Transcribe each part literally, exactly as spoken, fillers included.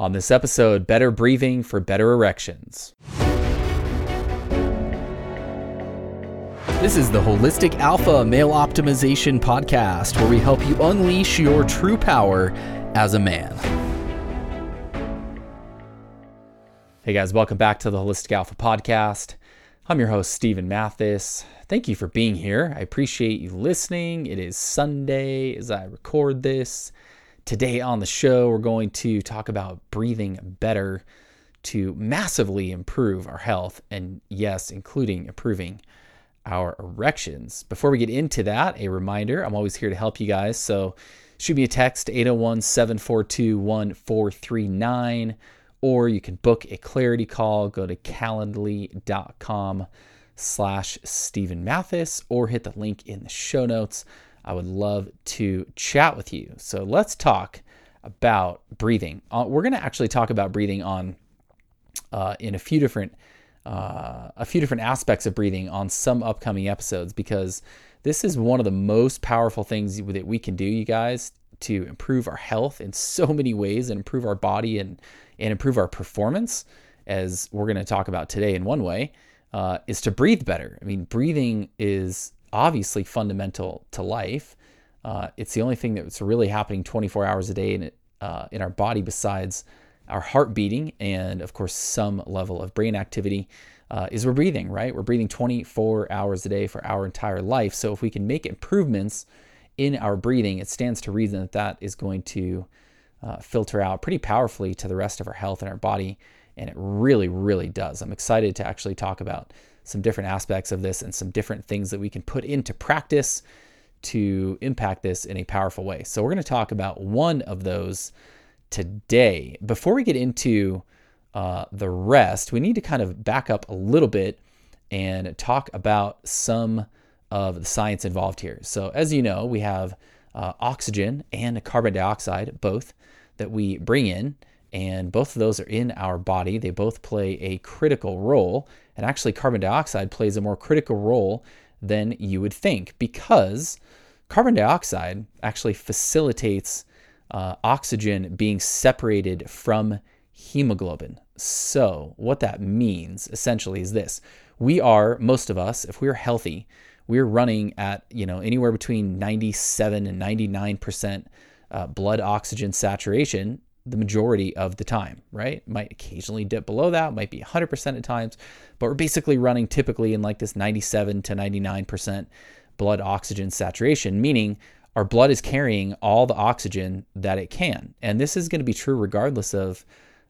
on this episode, Better Breathing for Better Erections. This is the Holistic Alpha Male Optimization Podcast, where we help you unleash your true power as a man. Hey guys, welcome back to the Holistic Alpha Podcast. I'm your host, Steven Mathis. Thank you for being here. I appreciate you listening. It is Sunday as I record this. Today on the show, we're going to talk about breathing better to massively improve our health and, yes, including improving our erections. Before we get into that, a reminder, I'm always here to help you guys. So shoot me a text, eight oh one, seven four two, one four three nine, or you can book a clarity call. Go to calendly.com slash Steven Mathis or hit the link in the show notes. I would love to chat with you. So let's talk about breathing. Uh, we're going to actually talk about breathing on uh, in a few different Uh, a few different aspects of breathing on some upcoming episodes, because this is one of the most powerful things that we can do, you guys, to improve our health in so many ways and improve our body and, and improve our performance, as we're going to talk about today in one way, uh, is to breathe better. I mean, breathing is obviously fundamental to life. Uh, it's the only thing that's really happening twenty-four hours a day in, uh, in our body besides our heart beating, and of course, some level of brain activity uh, is we're breathing, right? We're breathing twenty-four hours a day for our entire life. So if we can make improvements in our breathing, it stands to reason that that is going to uh, filter out pretty powerfully to the rest of our health and our body. And it really, really does. I'm excited to actually talk about some different aspects of this and some different things that we can put into practice to impact this in a powerful way. So we're going to talk about one of those today. Before we get into uh, the rest, we need to kind of back up a little bit and talk about some of the science involved here. So as you know, we have uh, oxygen and carbon dioxide, both that we bring in, and both of those are in our body. They both play a critical role, and actually carbon dioxide plays a more critical role than you would think, because carbon dioxide actually facilitates Uh, oxygen being separated from hemoglobin. So what that means essentially is this: we are, most of us, if we're healthy, we're running at, you know, anywhere between ninety-seven and ninety-nine percent uh, blood oxygen saturation the majority of the time, right? Might occasionally dip below that, might be one hundred percent at times, but we're basically running typically in like this ninety-seven to ninety-nine percent blood oxygen saturation, meaning our blood is carrying all the oxygen that it can. And this is going to be true regardless of,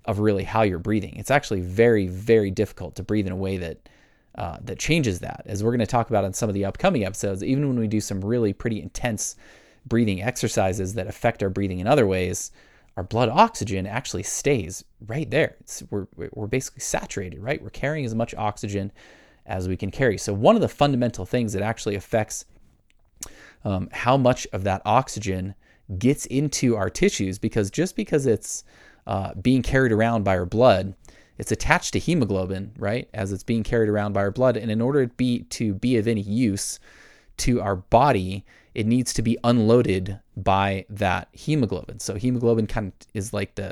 of really how you're breathing. It's actually very, very difficult to breathe in a way that, uh, that changes that. As we're going to talk about in some of the upcoming episodes, even when we do some really pretty intense breathing exercises that affect our breathing in other ways, our blood oxygen actually stays right there. It's, we're, we're basically saturated, right? We're carrying as much oxygen as we can carry. So one of the fundamental things that actually affects Um, how much of that oxygen gets into our tissues, because just because it's uh, being carried around by our blood, it's attached to hemoglobin, right? As it's being carried around by our blood. And in order to be, to be of any use to our body, it needs to be unloaded by that hemoglobin. So hemoglobin kind of is like the,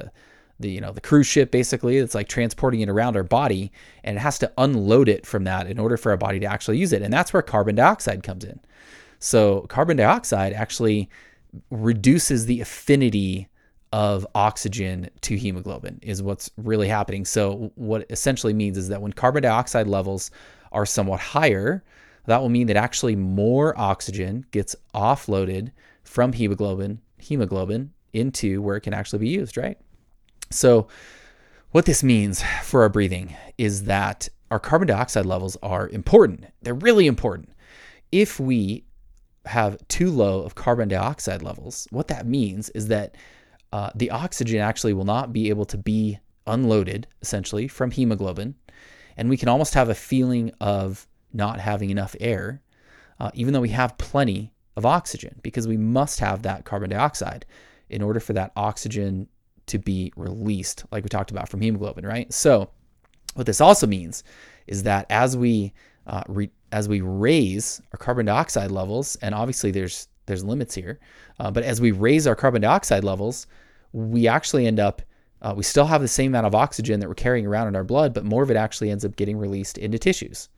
the, you know, the cruise ship, basically. It's like transporting it around our body, and it has to unload it from that in order for our body to actually use it. And that's where carbon dioxide comes in. So carbon dioxide actually reduces the affinity of oxygen to hemoglobin is what's really happening. So what it essentially means is that when carbon dioxide levels are somewhat higher, that will mean that actually more oxygen gets offloaded from hemoglobin, hemoglobin into where it can actually be used, right? So what this means for our breathing is that our carbon dioxide levels are important. They're really important. If we have too low of carbon dioxide levels, what that means is that uh, the oxygen actually will not be able to be unloaded, essentially, from hemoglobin. And we can almost have a feeling of not having enough air, uh, even though we have plenty of oxygen, because we must have that carbon dioxide in order for that oxygen to be released, like we talked about, from hemoglobin, right? So what this also means is that as we uh, re- as we raise our carbon dioxide levels, and obviously there's there's limits here, uh, but as we raise our carbon dioxide levels, we actually end up Uh, we still have the same amount of oxygen that we're carrying around in our blood, but more of it actually ends up getting released into tissues.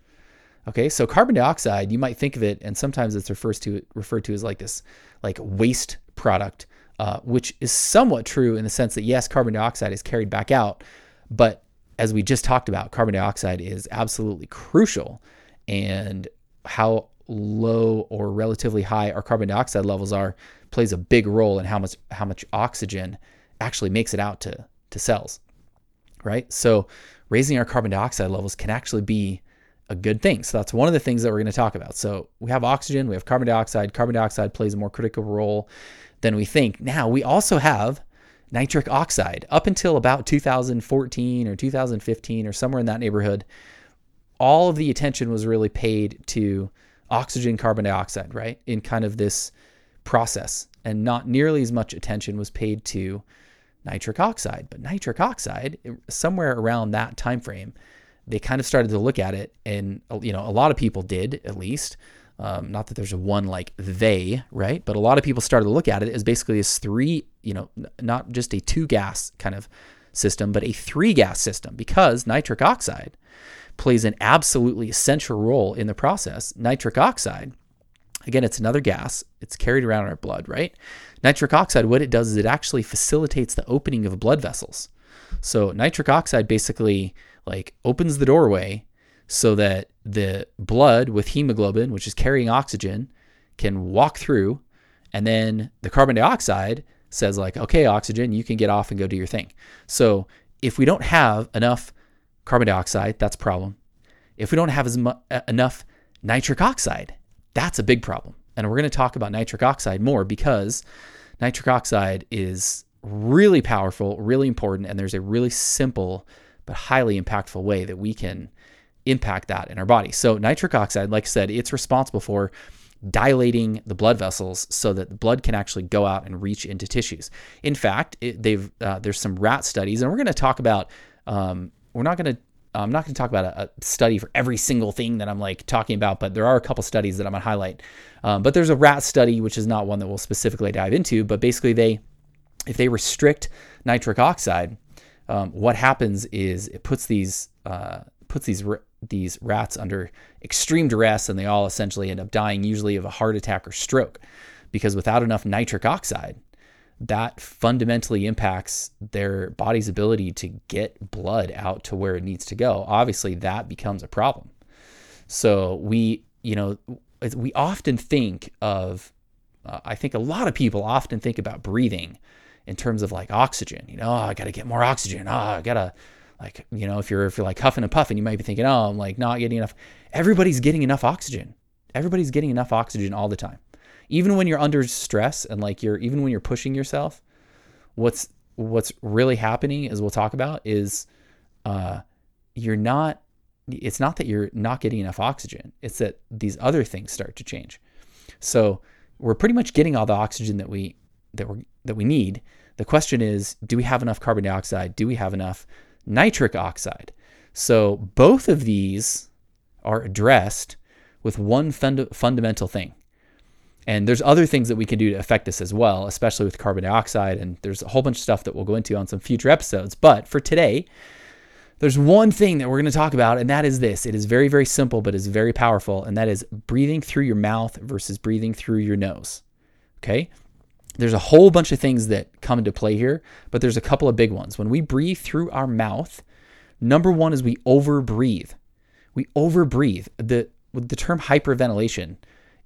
Okay, so carbon dioxide, you might think of it, and sometimes it's refers to, referred to as like this like waste product, uh, which is somewhat true in the sense that, yes, carbon dioxide is carried back out, but as we just talked about, carbon dioxide is absolutely crucial, and how low or relatively high our carbon dioxide levels are plays a big role in how much how much oxygen actually makes it out to, to cells, right? So raising our carbon dioxide levels can actually be a good thing. So that's one of the things that we're going to talk about. So we have oxygen, we have carbon dioxide. Carbon dioxide plays a more critical role than we think. Now, we also have nitric oxide. Up until about two thousand fourteen or two thousand fifteen or somewhere in that neighborhood, all of the attention was really paid to oxygen, carbon dioxide, right? In kind of this process, and not nearly as much attention was paid to nitric oxide. But nitric oxide, somewhere around that time frame, they kind of started to look at it, and you know, a lot of people did, at least. Um, not that there's one like they, right? But a lot of people started to look at it as basically as three, you know, n- not just a two gas kind of system, but a three gas system, because nitric oxide plays an absolutely essential role in the process. Nitric oxide, again, it's another gas. It's carried around in our blood, right? Nitric oxide, what it does is it actually facilitates the opening of blood vessels. So nitric oxide basically like opens the doorway so that the blood with hemoglobin, which is carrying oxygen, can walk through, and then the carbon dioxide says like, okay, oxygen, you can get off and go do your thing. So if we don't have enough carbon dioxide, that's a problem. If we don't have as mu- enough nitric oxide, that's a big problem. And we're going to talk about nitric oxide more, because nitric oxide is really powerful, really important, and there's a really simple but highly impactful way that we can impact that in our body. So nitric oxide, like I said, it's responsible for dilating the blood vessels so that the blood can actually go out and reach into tissues. In fact, it, they've uh, there's some rat studies, and we're going to talk about, um, we're not going to, I'm not going to talk about a, a study for every single thing that I'm like talking about, but there are a couple studies that I'm going to highlight. Um, but there's a rat study, which is not one that we'll specifically dive into, but basically they, if they restrict nitric oxide, um, what happens is it puts these, uh, puts these, these rats under extreme duress, and they all essentially end up dying, usually of a heart attack or stroke, because without enough nitric oxide, that fundamentally impacts their body's ability to get blood out to where it needs to go. Obviously, that becomes a problem. So we, you know, we often think of, uh, I think a lot of people often think about breathing in terms of like oxygen. You know, oh, I got to get more oxygen. Oh, I got to like, you know, if you're, if you're like huffing and puffing, you might be thinking, oh, I'm like not getting enough. Everybody's getting enough oxygen. Everybody's getting enough oxygen all the time. Even when you're under stress and like you're, even when you're pushing yourself, what's, what's really happening, as we'll talk about, is, uh, you're not, it's not that you're not getting enough oxygen. It's that these other things start to change. So we're pretty much getting all the oxygen that we, that we, that we need. The question is, do we have enough carbon dioxide? Do we have enough nitric oxide? So both of these are addressed with one fund- fundamental thing. And there's other things that we can do to affect this as well, especially with carbon dioxide. And there's a whole bunch of stuff that we'll go into on some future episodes. But for today, there's one thing that we're going to talk about, and that is this. It is very, very simple, but it's very powerful. And that is breathing through your mouth versus breathing through your nose. Okay? There's a whole bunch of things that come into play here, but there's a couple of big ones. When we breathe through our mouth, number one is we overbreathe. We overbreathe. The, the term hyperventilation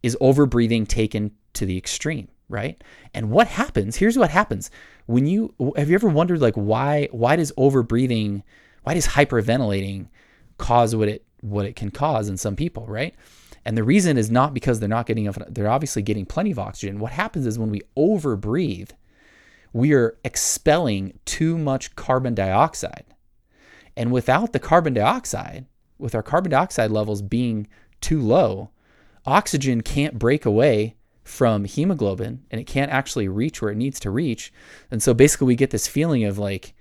is overbreathing taken to the extreme, right? And what happens, here's what happens. When you, have you ever wondered like why, why does overbreathing, why does hyperventilating cause what it, what it can cause in some people, right? And the reason is not because they're not getting enough, they're obviously getting plenty of oxygen. What happens is when we overbreathe, we are expelling too much carbon dioxide. And without the carbon dioxide, with our carbon dioxide levels being too low, oxygen can't break away from hemoglobin, and it can't actually reach where it needs to reach. And so basically we get this feeling of like,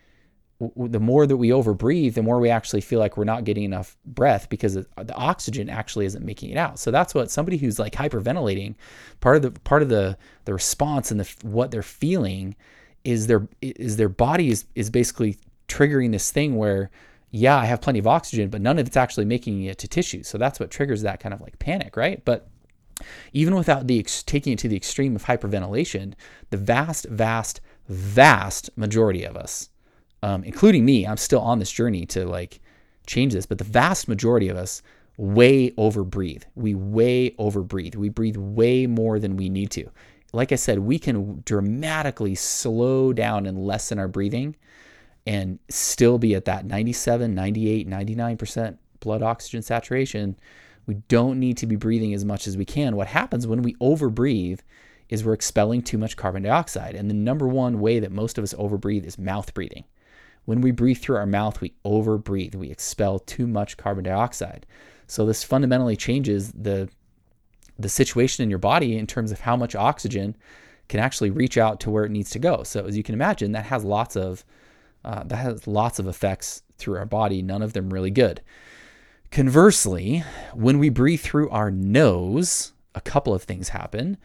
w- the more that we overbreathe, the more we actually feel like we're not getting enough breath, because the oxygen actually isn't making it out. So that's what somebody who's like hyperventilating, part of the, part of the, the response and the, what they're feeling is their is their body is, is basically triggering this thing where, yeah, I have plenty of oxygen, but none of it's actually making it to tissue. So that's what triggers that kind of like panic, right? But even without the ex- taking it to the extreme of hyperventilation, the vast, vast, vast majority of us, um, including me, I'm still on this journey to like change this, but the vast majority of us way over breathe. We way over breathe. We breathe way more than we need to. Like I said, we can dramatically slow down and lessen our breathing and still be at that ninety-seven, ninety-eight, ninety-nine percent blood oxygen saturation. We don't need to be breathing as much as we can. What happens when we overbreathe is we're expelling too much carbon dioxide. And the number one way that most of us overbreathe is mouth breathing. When we breathe through our mouth, we overbreathe. We expel too much carbon dioxide. So this fundamentally changes the the situation in your body in terms of how much oxygen can actually reach out to where it needs to go. So as you can imagine, that has lots of Uh, that has lots of effects through our body, none of them really good. Conversely, when we breathe through our nose, a couple of things happen.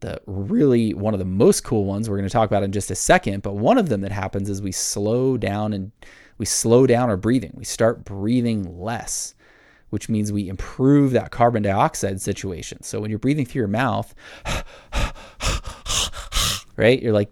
The really one of the most cool ones we're going to talk about in just a second, but one of them that happens is we slow down and we slow down our breathing. We start breathing less, which means we improve that carbon dioxide situation. So when you're breathing through your mouth, right, you're like,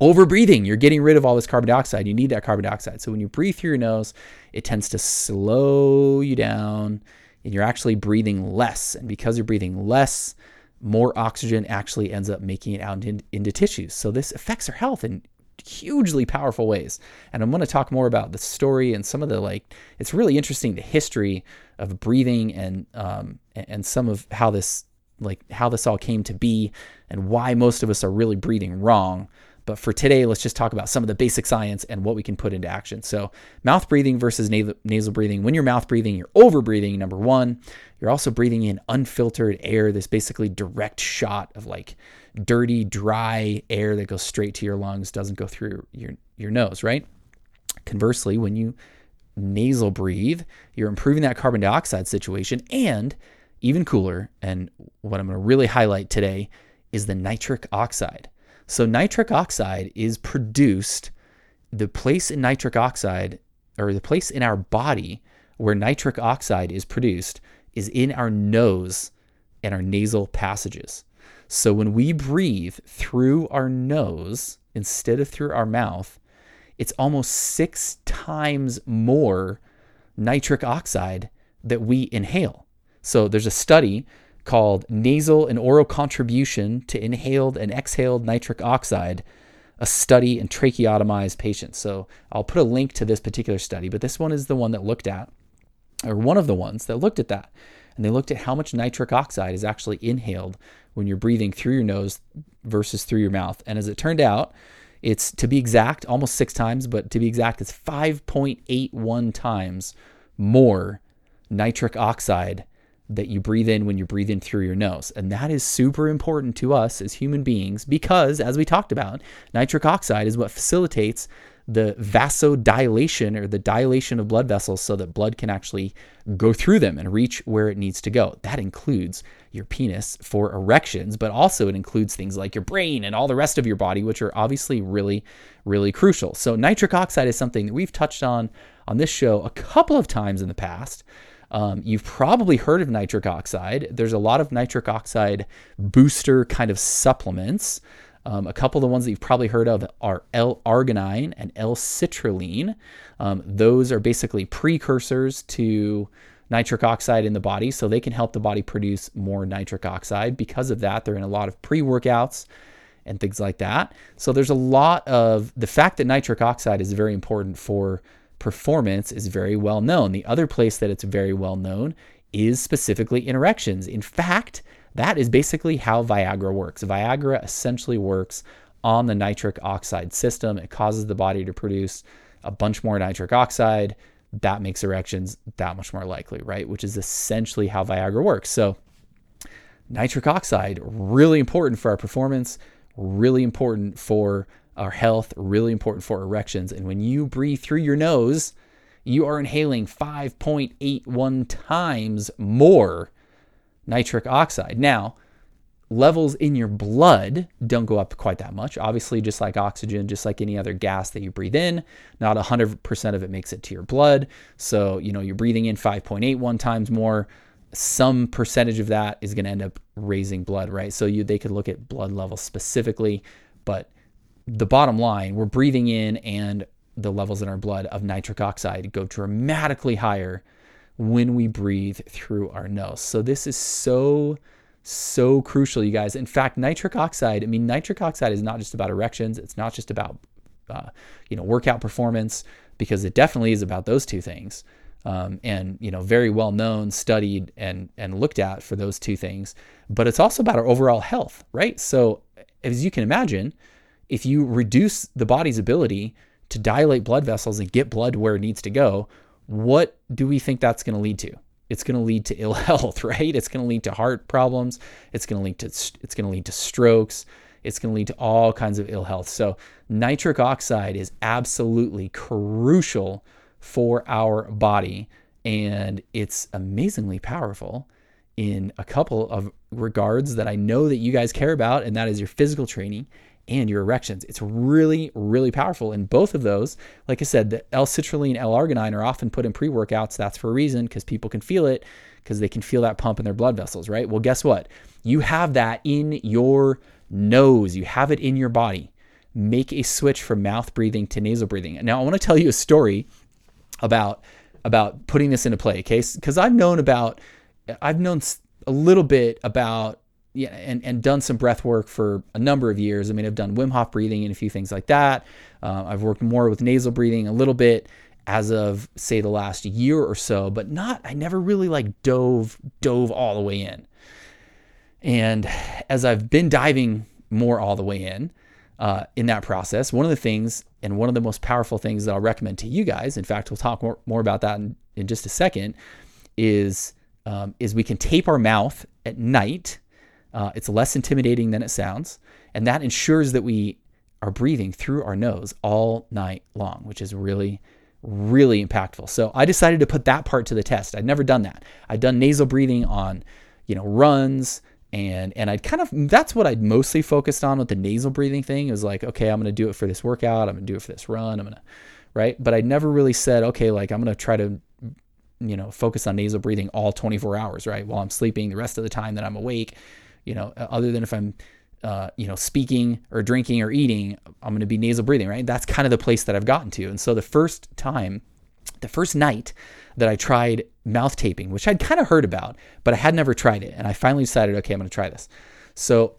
overbreathing, you're getting rid of all this carbon dioxide. You need that carbon dioxide. So when you breathe through your nose, it tends to slow you down and you're actually breathing less. And because you're breathing less, more oxygen actually ends up making it out in, into tissues. So this affects our health in hugely powerful ways. And I'm going to talk more about the story and some of the like, it's really interesting, the history of breathing and, um, and some of how this, like how this all came to be and why most of us are really breathing wrong. But for today, let's just talk about some of the basic science and what we can put into action. So mouth breathing versus nasal breathing. When you're mouth breathing, you're over breathing, number one. You're also breathing in unfiltered air, this basically direct shot of like dirty, dry air that goes straight to your lungs, doesn't go through your, your nose, right? Conversely, when you nasal breathe, you're improving that carbon dioxide situation. And even cooler, and what I'm going to really highlight today is the nitric oxide. So nitric oxide is produced, the place in nitric oxide or the place in our body where nitric oxide is produced is in our nose and our nasal passages. So when we breathe through our nose instead of through our mouth, it's almost six times more nitric oxide that we inhale. So there's a study called Nasal and Oral Contribution to Inhaled and Exhaled Nitric Oxide, a study in tracheotomized patients. So I'll put a link to this particular study, but this one is the one that looked at, or one of the ones that looked at that. And they looked at how much nitric oxide is actually inhaled when you're breathing through your nose versus through your mouth. And as it turned out, it's, to be exact, almost six times, but to be exact, it's five point eight one times more nitric oxide that you breathe in when you breathe in through your nose. And that is super important to us as human beings because, as we talked about, nitric oxide is what facilitates the vasodilation or the dilation of blood vessels so that blood can actually go through them and reach where it needs to go. That includes your penis for erections, but also it includes things like your brain and all the rest of your body, which are obviously really, really crucial. So nitric oxide is something that we've touched on on this show a couple of times in the past. Um, you've probably heard of nitric oxide. There's a lot of nitric oxide booster kind of supplements. Um, a couple of the ones that you've probably heard of are L-arginine and L-citrulline. Um, those are basically precursors to nitric oxide in the body, so they can help the body produce more nitric oxide. Because of that, they're in a lot of pre-workouts and things like that. So there's a lot of the fact that nitric oxide is very important for performance is very well known. The other place that it's very well known is specifically in erections. In fact, that is basically how Viagra works. Viagra essentially works on the nitric oxide system. It causes the body to produce a bunch more nitric oxide. That makes erections that much more likely, right? Which is essentially how Viagra works. So nitric oxide, really important for our performance, really important for our health, really important for erections. And when you breathe through your nose, you are inhaling five point eight one times more nitric oxide. Now, levels in your blood don't go up quite that much. Obviously, just like oxygen, just like any other gas that you breathe in, not one hundred percent of it makes it to your blood. So, you know, you're breathing in five point eight one times more. Some percentage of that is going to end up raising blood, right? So you they could look at blood levels specifically, but the bottom line, we're breathing in and the levels in our blood of nitric oxide go dramatically higher when we breathe through our nose. So this is so So crucial, you guys. In fact, nitric oxide, I mean, nitric oxide is not just about erections. It's not just about, uh, you know, workout performance, because it definitely is about those two things. Um, and, you know, very well known, studied and, and looked at for those two things, but it's also about our overall health, right? So as you can imagine, if you reduce the body's ability to dilate blood vessels and get blood where it needs to go, what do we think that's going to lead to? It's going to lead to ill health, right? It's going to lead to heart problems. It's going to lead to it's going to lead to strokes. It's going to lead to all kinds of ill health. So nitric oxide is absolutely crucial for our body, and it's amazingly powerful in a couple of regards that I know that you guys care about, and that is your physical training and your erections. It's really, really powerful in both of those. Like I said, the L-citrulline, L-arginine are often put in pre-workouts. That's for a reason, because people can feel it, because they can feel that pump in their blood vessels, right? Well, guess what? You have that in your nose. You have it in your body. Make a switch from mouth breathing to nasal breathing. Now, I want to tell you a story about, about putting this into play, okay? Because I've known about, I've known a little bit about Yeah, and, and done some breath work for a number of years. I mean, I've done Wim Hof breathing and a few things like that. Uh, I've worked more with nasal breathing a little bit as of, say, the last year or so, but not, I never really like dove, dove all the way in. And as I've been diving more all the way in, uh, in that process, one of the things, and one of the most powerful things that I'll recommend to you guys, in fact, we'll talk more, more about that in, in just a second, is, um, is we can tape our mouth at night. Uh, it's less intimidating than it sounds, and that ensures that we are breathing through our nose all night long, which is really, really impactful. So I decided to put that part to the test. I'd never done that. I'd done nasal breathing on, you know, runs, and and I'd kind of, that's what I'd mostly focused on with the nasal breathing thing. It was like, okay, I'm going to do it for this workout. I'm going to do it for this run. I'm going to, right? But I never really said, okay, like I'm going to try to, you know, focus on nasal breathing all twenty-four hours, right? While I'm sleeping, the rest of the time that I'm awake. You know, other than if I'm, uh, you know, speaking or drinking or eating, I'm going to be nasal breathing, right? That's kind of the place that I've gotten to. And so the first time, the first night that I tried mouth taping, which I'd kind of heard about, but I had never tried it. And I finally decided, okay, I'm going to try this. So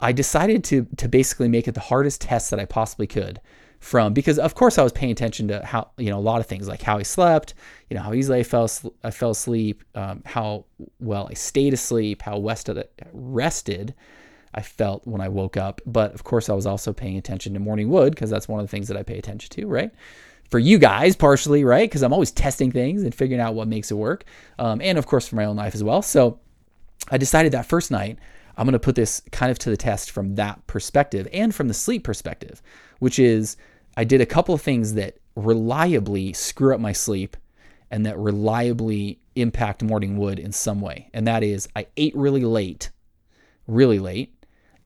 I decided to to basically make it the hardest test that I possibly could from, because of course I was paying attention to how, you know, a lot of things like how I slept, you know, how easily I fell, I fell asleep, um, how well I stayed asleep, how rested I felt when I woke up. But of course I was also paying attention to morning wood, because that's one of the things that I pay attention to, right? For you guys, partially, right? Because I'm always testing things and figuring out what makes it work. Um, and of course for my own life as well. So I decided that first night, I'm going to put this kind of to the test from that perspective and from the sleep perspective, which is, I did a couple of things that reliably screw up my sleep and that reliably impact morning wood in some way. And that is, I ate really late, really late,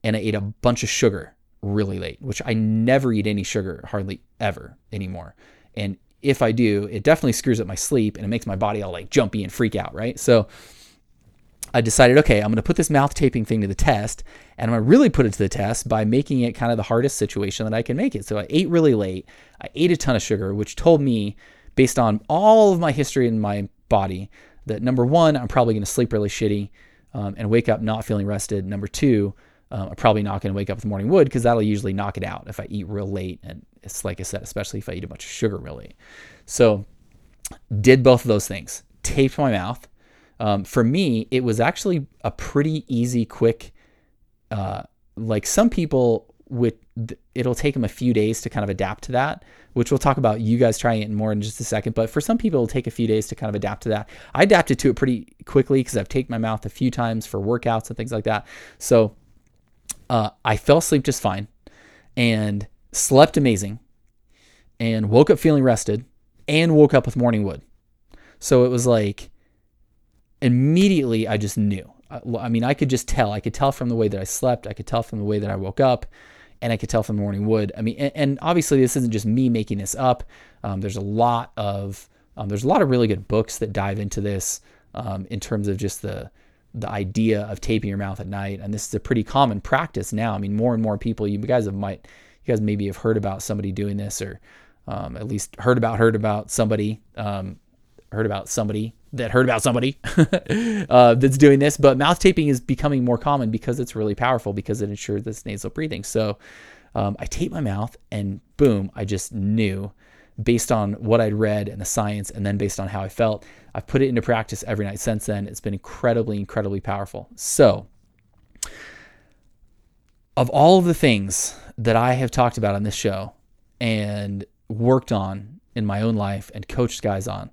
and I ate a bunch of sugar really late, which I never eat any sugar, hardly ever anymore. And if I do, it definitely screws up my sleep and it makes my body all like jumpy and freak out, right? So I decided, okay, I'm going to put this mouth taping thing to the test, and I'm going to really put it to the test by making it kind of the hardest situation that I can make it. So I ate really late. I ate a ton of sugar, which told me, based on all of my history in my body, that number one, I'm probably going to sleep really shitty um, and wake up not feeling rested. Number two, um, I'm probably not going to wake up with morning wood, because that'll usually knock it out if I eat real late. And it's like I said, especially if I eat a bunch of sugar real late. So did both of those things. Taped my mouth. Um, for me, it was actually a pretty easy, quick, uh, like some people with, th- it'll take them a few days to kind of adapt to that, which we'll talk about you guys trying it more in just a second. But for some people, it'll take a few days to kind of adapt to that. I adapted to it pretty quickly because I've taped my mouth a few times for workouts and things like that. So, uh, I fell asleep just fine and slept amazing and woke up feeling rested and woke up with morning wood. So it was like, immediately I just knew I mean, I could just tell. I could tell from the way that I slept. I could tell from the way that I woke up. And I could tell from the morning wood. I mean, and, and obviously this isn't just me making this up. Um, there's a lot of um, there's a lot of really good books that dive into this um, in terms of just the the idea of taping your mouth at night. And this is a pretty common practice now. I mean, more and more people. You guys have might you guys maybe have heard about somebody doing this, or um, at least heard about heard about somebody um, heard about somebody that heard about somebody uh, that's doing this. But mouth taping is becoming more common because it's really powerful, because it ensures this nasal breathing. So um, I tape my mouth, and boom, I just knew based on what I'd read and the science, and then based on how I felt. I've put it into practice every night since then. It's been incredibly, incredibly powerful. So of all of the things that I have talked about on this show and worked on in my own life and coached guys on,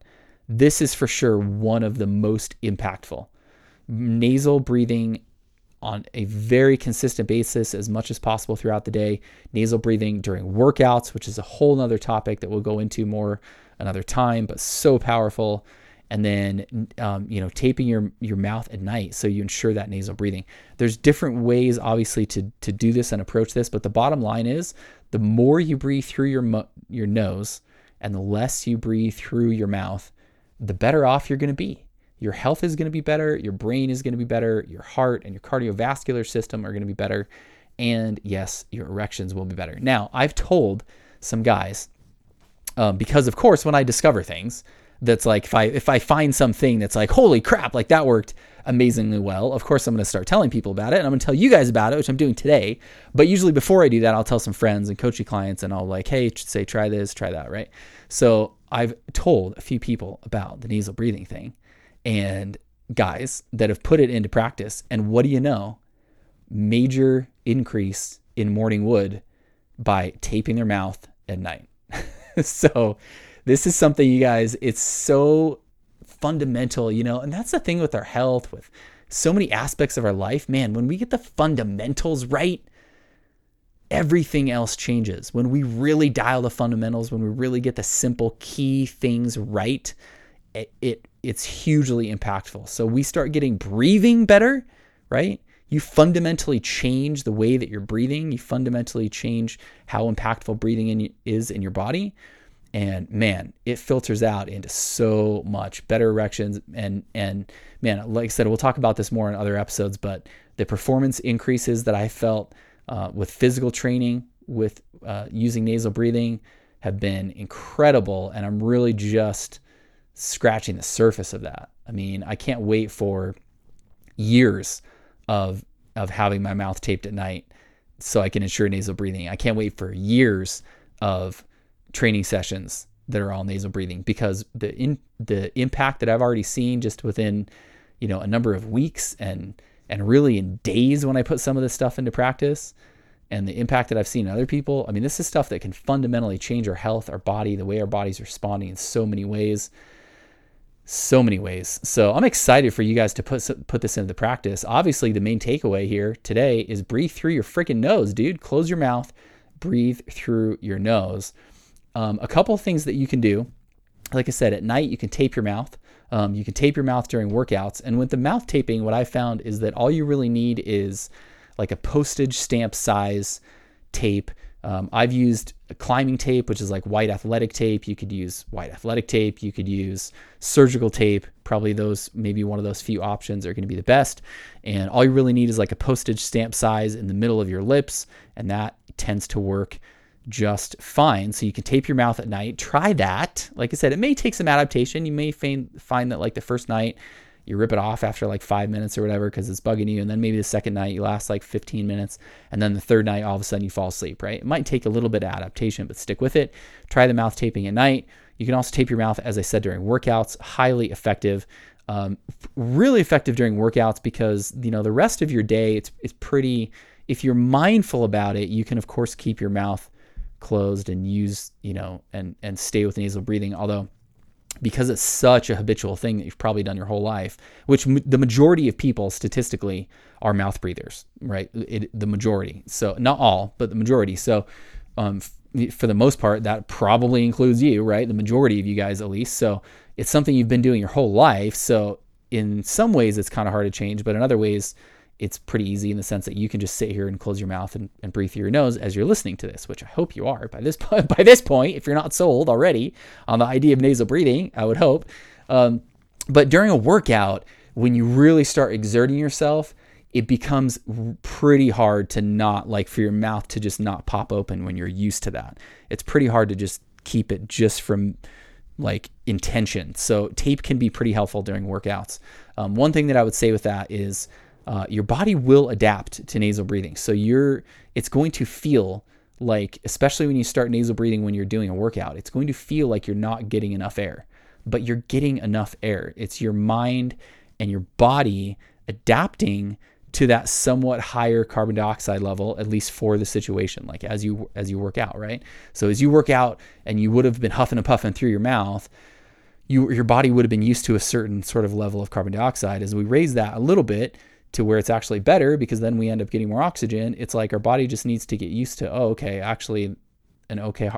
this is for sure one of the most impactful. Nasal breathing on a very consistent basis as much as possible throughout the day. Nasal breathing during workouts, which is a whole nother topic that we'll go into more another time, but so powerful. And then, um, you know, taping your, your mouth at night so you ensure that nasal breathing. There's different ways, obviously, to to do this and approach this, but the bottom line is the more you breathe through your mo- your nose and the less you breathe through your mouth, the better off you're going to be. Your health is going to be better. Your brain is going to be better. Your heart and your cardiovascular system are going to be better. And yes, your erections will be better. Now, I've told some guys, um, because of course, when I discover things, that's like, if I, if I find something that's like, holy crap, like that worked amazingly well, of course, I'm going to start telling people about it, and I'm going to tell you guys about it, which I'm doing today. But usually before I do that, I'll tell some friends and coaching clients, and I'll like, hey, say, try this, try that. Right. So I've told a few people about the nasal breathing thing and guys that have put it into practice. And what do you know? Major increase in morning wood by taping their mouth at night. So this is something, you guys, it's so fundamental, you know, and that's the thing with our health, with so many aspects of our life, man, when we get the fundamentals right, everything else changes. When we really dial the fundamentals, when we really get the simple key things right, it, it it's hugely impactful. So we start getting breathing better, right? You fundamentally change the way that you're breathing. You fundamentally change how impactful breathing in, is in your body. And man, it filters out into so much better erections. And, and man, like I said, we'll talk about this more in other episodes, but the performance increases that I felt Uh, with physical training, with uh, using nasal breathing, have been incredible. And I'm really just scratching the surface of that. I mean, I can't wait for years of of having my mouth taped at night so I can ensure nasal breathing. I can't wait for years of training sessions that are all nasal breathing, because the in, the impact that I've already seen just within, you know, a number of weeks and and really in days when I put some of this stuff into practice, and the impact that I've seen in other people. I mean, this is stuff that can fundamentally change our health, our body, the way our body's responding in so many ways, so many ways. So I'm excited for you guys to put, put this into practice. Obviously the main takeaway here today is breathe through your freaking nose, dude. Close your mouth, breathe through your nose. Um, a couple of things that you can do. Like I said, at night, you can tape your mouth. Um, you can tape your mouth during workouts. And with the mouth taping, what I found is that all you really need is like a postage stamp size tape. Um, I've used climbing tape, which is like white athletic tape. You could use white athletic tape. You could use surgical tape. Probably those, maybe one of those few options are going to be the best. And all you really need is like a postage stamp size in the middle of your lips. And that tends to work just fine. So you can tape your mouth at night. Try that. Like I said, it may take some adaptation. You may find find that like the first night you rip it off after like five minutes or whatever, because it's bugging you. And then maybe the second night you last like fifteen minutes. And then the third night, all of a sudden you fall asleep, right? It might take a little bit of adaptation, but stick with it. Try the mouth taping at night. You can also tape your mouth, as I said, during workouts. Highly effective, um, really effective during workouts, because, you know, the rest of your day, it's, it's pretty, if you're mindful about it, you can of course keep your mouth closed and use, you know, and and stay with nasal breathing. Although, because it's such a habitual thing that you've probably done your whole life, which m- the majority of people statistically are mouth breathers, right? It, the majority. So not all, but the majority. So um, f- for the most part, that probably includes you, right? The majority of you guys, at least. So it's something you've been doing your whole life. So in some ways it's kind of hard to change, but in other ways it's pretty easy in the sense that you can just sit here and close your mouth and, and breathe through your nose as you're listening to this, which I hope you are by this by this point, if you're not sold already on the idea of nasal breathing, I would hope. Um, but during a workout, when you really start exerting yourself, it becomes pretty hard to not, like, for your mouth to just not pop open when you're used to that. It's pretty hard to just keep it just from, like, intention. So tape can be pretty helpful during workouts. Um, one thing that I would say with that is, Uh, your body will adapt to nasal breathing. So you're, it's going to feel like, especially when you start nasal breathing when you're doing a workout, it's going to feel like you're not getting enough air, but you're getting enough air. It's your mind and your body adapting to that somewhat higher carbon dioxide level, at least for the situation, like as you, as you work out, right? So as you work out and you would have been huffing and puffing through your mouth, you, your body would have been used to a certain sort of level of carbon dioxide. As we raise that a little bit, to where it's actually better, because then we end up getting more oxygen. It's like our body just needs to get used to, oh, okay, actually an okay,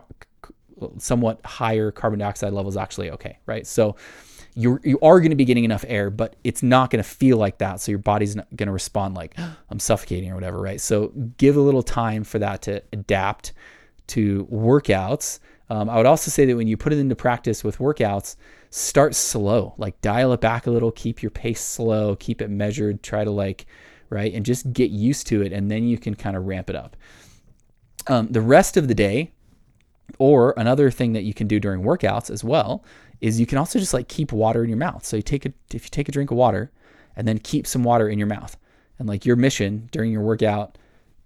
somewhat higher carbon dioxide level is actually okay, right? So you're, you are going to be getting enough air, but it's not going to feel like that. So your body's not going to respond like, oh, I'm suffocating or whatever, right? So give a little time for that to adapt to workouts. Um, I would also say that when you put it into practice with workouts, start slow, like dial it back a little, keep your pace slow, keep it measured, try to like, right, and just get used to it, and then you can kind of ramp it up. Um, the rest of the day, or another thing that you can do during workouts as well, is you can also just like keep water in your mouth. So you take a, if you take a drink of water and then keep some water in your mouth, and like your mission during your workout,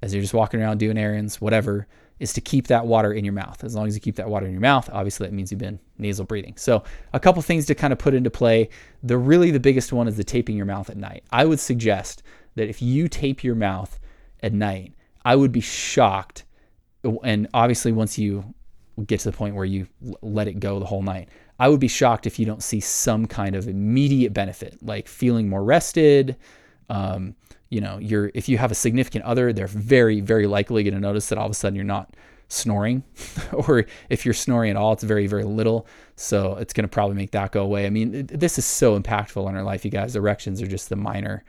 as you're just walking around doing errands, whatever, is to keep that water in your mouth. As long as you keep that water in your mouth, obviously that means you've been nasal breathing. So a couple things to kind of put into play. The really the biggest one is the taping your mouth at night. I would suggest that if you tape your mouth at night, I would be shocked. And obviously once you get to the point where you let it go the whole night, I would be shocked if you don't see some kind of immediate benefit, like feeling more rested, um, you know, you're, if you have a significant other, they're very, very likely going to notice that all of a sudden you're not snoring or if you're snoring at all, it's very, very little. So it's going to probably make that go away. I mean, it, this is so impactful in our life, you guys. Erections are just the minor,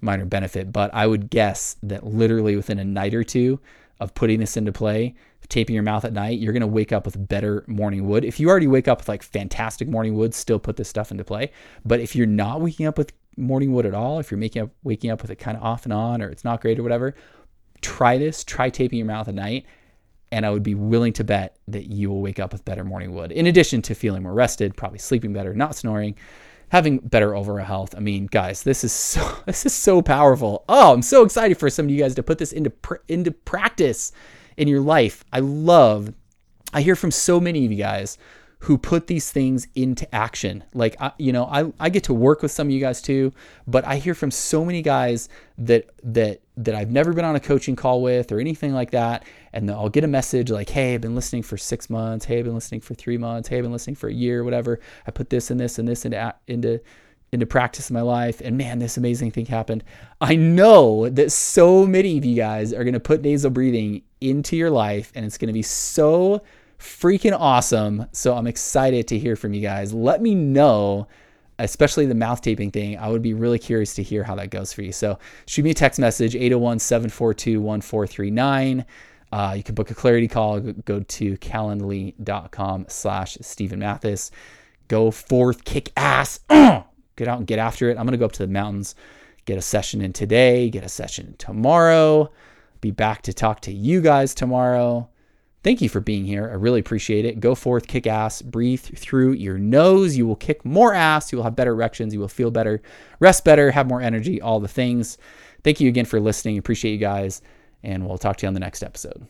minor benefit, but I would guess that literally within a night or two of putting this into play, taping your mouth at night, you're going to wake up with better morning wood. If you already wake up with like fantastic morning wood, still put this stuff into play. But if you're not waking up with morning wood at all, if you're making up waking up with it kind of off and on, or it's not great or whatever, try this, try taping your mouth at night, and I would be willing to bet that you will wake up with better morning wood, in addition to feeling more rested, probably sleeping better, not snoring, having better overall health. I mean, guys, this is so this is so powerful. Oh, I'm so excited for some of you guys to put this into pr- into practice in your life. I love I hear from so many of you guys who put these things into action. Like, I, you know, I, I get to work with some of you guys too, but I hear from so many guys that that that I've never been on a coaching call with or anything like that, and I'll get a message like, hey, I've been listening for six months. Hey, I've been listening for three months. Hey, I've been listening for a year, whatever. I put this and this and this into into into practice in my life, and man, this amazing thing happened. I know that so many of you guys are gonna put nasal breathing into your life, and it's gonna be so freaking awesome. So I'm excited to hear from you guys. Let me know, especially the mouth taping thing. I would be really curious to hear how that goes for you. So shoot me a text message, eight oh one, seven four two, one four three nine. Uh, you can book a clarity call. Go to calendly.com slash Steven Mathis. Go forth, kick ass. Get out and get after it. I'm going to go up to the mountains, get a session in today, get a session tomorrow. Be back to talk to you guys tomorrow. Thank you for being here. I really appreciate it. Go forth, kick ass, breathe through your nose. You will kick more ass. You will have better erections. You will feel better, rest better, have more energy, all the things. Thank you again for listening. Appreciate you guys. And we'll talk to you on the next episode.